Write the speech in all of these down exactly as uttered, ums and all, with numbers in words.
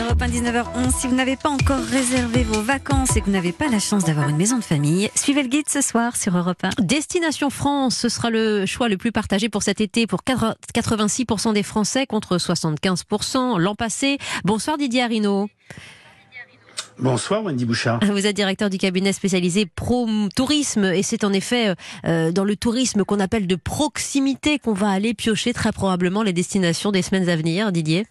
Europe un, dix-neuf heures onze, si vous n'avez pas encore réservé vos vacances et que vous n'avez pas la chance d'avoir une maison de famille, suivez le guide ce soir sur Europe un. Destination France, ce sera le choix le plus partagé pour cet été pour quatre-vingt-six pour cent des Français contre soixante-quinze pour cent l'an passé. Bonsoir Didier Arino. Bonsoir Wendy Bouchard. Vous êtes directeur du cabinet spécialisé Pro-Tourisme et c'est en effet euh, dans le tourisme qu'on appelle de proximité qu'on va aller piocher très probablement les destinations des semaines à venir, Didier.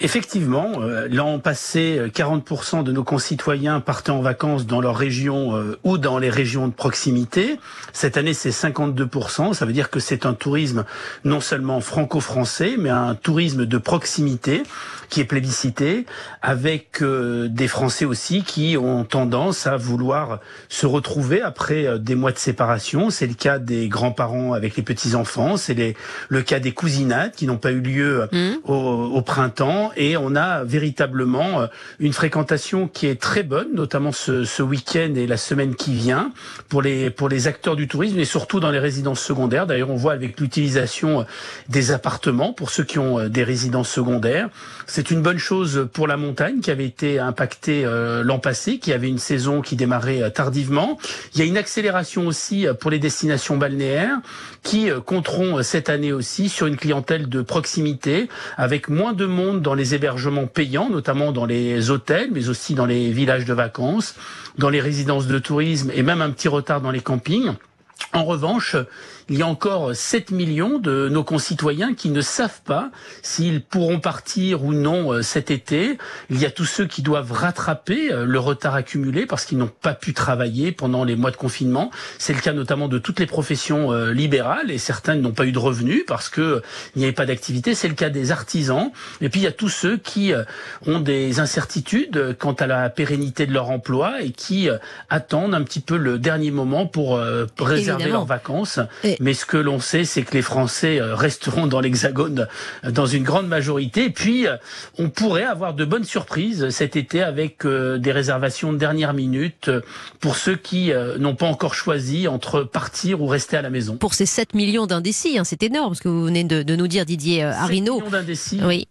Effectivement, euh, l'an passé, quarante pour cent de nos concitoyens partaient en vacances dans leur région euh, ou dans les régions de proximité. Cette année, c'est cinquante-deux pour cent. Ça veut dire que c'est un tourisme non seulement franco-français, mais un tourisme de proximité qui est plébiscité, avec euh, des Français aussi qui ont tendance à vouloir se retrouver après euh, des mois de séparation. C'est le cas des grands-parents avec les petits-enfants, c'est les, le cas des cousinades qui n'ont pas eu lieu mmh. au, au printemps. Et on a véritablement une fréquentation qui est très bonne, notamment ce, ce week-end et la semaine qui vient, pour les, pour les acteurs du tourisme et surtout dans les résidences secondaires. D'ailleurs, on voit avec l'utilisation des appartements pour ceux qui ont des résidences secondaires. C'est une bonne chose pour la montagne qui avait été impactée l'an passé, qui avait une saison qui démarrait tardivement. Il y a une accélération aussi pour les destinations balnéaires qui compteront cette année aussi sur une clientèle de proximité avec moins de monde dans les hébergements payants, notamment dans les hôtels, mais aussi dans les villages de vacances, dans les résidences de tourisme et même un petit retard dans les campings. En revanche, il y a encore sept millions de nos concitoyens qui ne savent pas s'ils pourront partir ou non cet été. Il y a tous ceux qui doivent rattraper le retard accumulé parce qu'ils n'ont pas pu travailler pendant les mois de confinement. C'est le cas notamment de toutes les professions libérales et certains n'ont pas eu de revenus parce qu'il n'y avait pas d'activité. C'est le cas des artisans. Et puis il y a tous ceux qui ont des incertitudes quant à la pérennité de leur emploi et qui attendent un petit peu le dernier moment pour réserver leurs vacances. Et mais ce que l'on sait, c'est que les Français resteront dans l'Hexagone dans une grande majorité. Puis, on pourrait avoir de bonnes surprises cet été avec des réservations de dernière minute pour ceux qui n'ont pas encore choisi entre partir ou rester à la maison. Pour ces sept millions d'indécis, hein, c'est énorme ce que vous venez de, de nous dire, Didier Arino. sept millions d'indécis. Oui.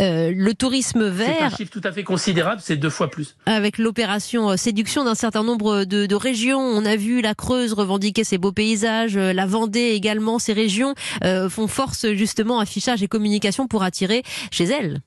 Euh, le tourisme vert... C'est un chiffre tout à fait considérable, c'est deux fois plus. Avec l'opération séduction d'un certain nombre de, de régions, on a vu la Creuse revendiquer ses beaux paysages, la Vendée également, ces régions euh, font force justement affichage et communication pour attirer chez elles.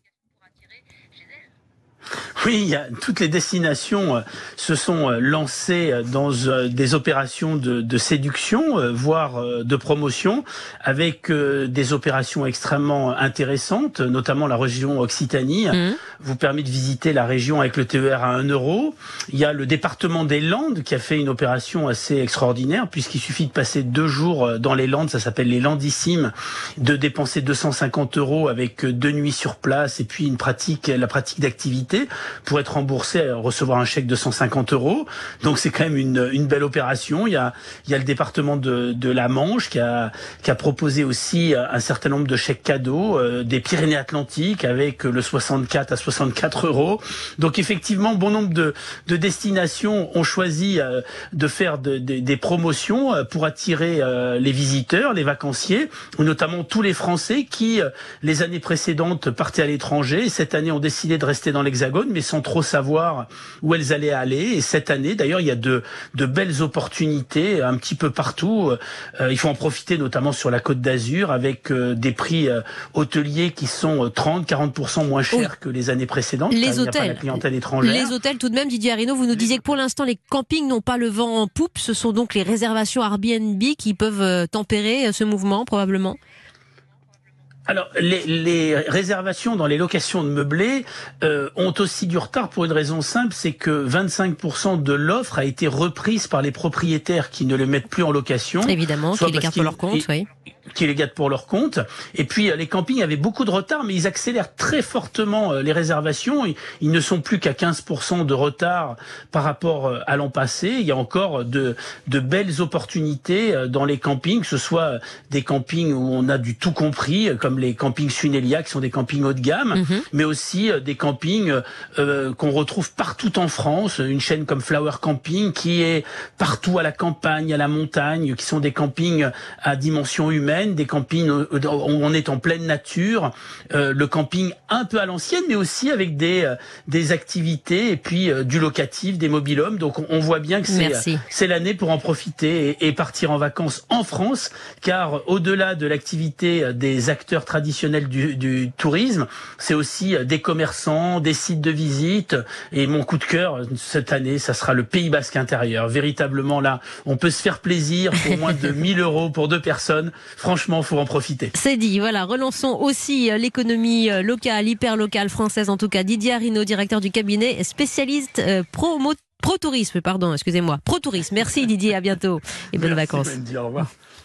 Oui, il y a, toutes les destinations se sont lancées dans des opérations de, de séduction, voire de promotion, avec des opérations extrêmement intéressantes, notamment la région Occitanie, mmh. vous permet de visiter la région avec le T E R à un euro. Il y a le département des Landes qui a fait une opération assez extraordinaire, puisqu'il suffit de passer deux jours dans les Landes, ça s'appelle les Landissimes, de dépenser deux cent cinquante euros avec deux nuits sur place et puis une pratique, la pratique d'activité, pour être remboursé, recevoir un chèque de cent cinquante euros. Donc c'est quand même une, une belle opération. Il y a, il y a le département de, de la Manche qui a, qui a proposé aussi un certain nombre de chèques cadeaux euh, des Pyrénées Atlantiques avec le soixante-quatre à soixante-quatre euros. Donc effectivement, bon nombre de, de destinations ont choisi euh, de faire de, de, des promotions pour attirer euh, les visiteurs, les vacanciers, notamment tous les Français qui, les années précédentes, partaient à l'étranger et cette année ont décidé de rester dans l'Hexagone, mais sans trop savoir où elles allaient aller. Et cette année, d'ailleurs, il y a de, de belles opportunités un petit peu partout. Euh, il faut en profiter, notamment sur la Côte d'Azur, avec euh, des prix euh, hôteliers qui sont trente à quarante pour cent moins chers oui. que les années précédentes. Les enfin, hôtels, il n'y a pas la clientèle étrangère. Les hôtels, tout de même, Didier Arino, vous nous disiez que pour l'instant, les campings n'ont pas le vent en poupe. Ce sont donc les réservations Airbnb qui peuvent tempérer ce mouvement, probablement. Alors, les, les réservations dans les locations de meublés euh, ont aussi du retard pour une raison simple, c'est que vingt-cinq pour cent de l'offre a été reprise par les propriétaires qui ne le mettent plus en location. Évidemment, qui les gardent pour leur compte, oui. qui les gardent pour leur compte. Et puis, les campings avaient beaucoup de retard, mais ils accélèrent très fortement les réservations. Ils ne sont plus qu'à quinze pour cent de retard par rapport à l'an passé. Il y a encore de, de belles opportunités dans les campings, que ce soit des campings où on a du tout compris, comme les campings Sunelia, qui sont des campings haut de gamme, mm-hmm. mais aussi des campings euh, qu'on retrouve partout en France. Une chaîne comme Flower Camping, qui est partout à la campagne, à la montagne, qui sont des campings à dimension humaine, urbaines, des campings où on est en pleine nature, euh, le camping un peu à l'ancienne, mais aussi avec des euh, des activités et puis euh, du locatif, des mobil-homes. Donc on, on voit bien que c'est euh, c'est l'année pour en profiter et, et partir en vacances en France, car au-delà de l'activité des acteurs traditionnels du, du tourisme, c'est aussi des commerçants, des sites de visite. Et mon coup de cœur cette année, ça sera le Pays Basque intérieur. Véritablement là, on peut se faire plaisir pour moins de mille euros pour deux personnes. Franchement, faut en profiter. C'est dit, voilà. Relançons aussi l'économie locale, hyper locale française en tout cas. Didier Arino, directeur du cabinet, spécialiste euh, promo, pro-tourisme, pardon, excusez-moi. Pro-tourisme, merci Didier, à bientôt et bonnes merci, vacances. Wendy, au revoir.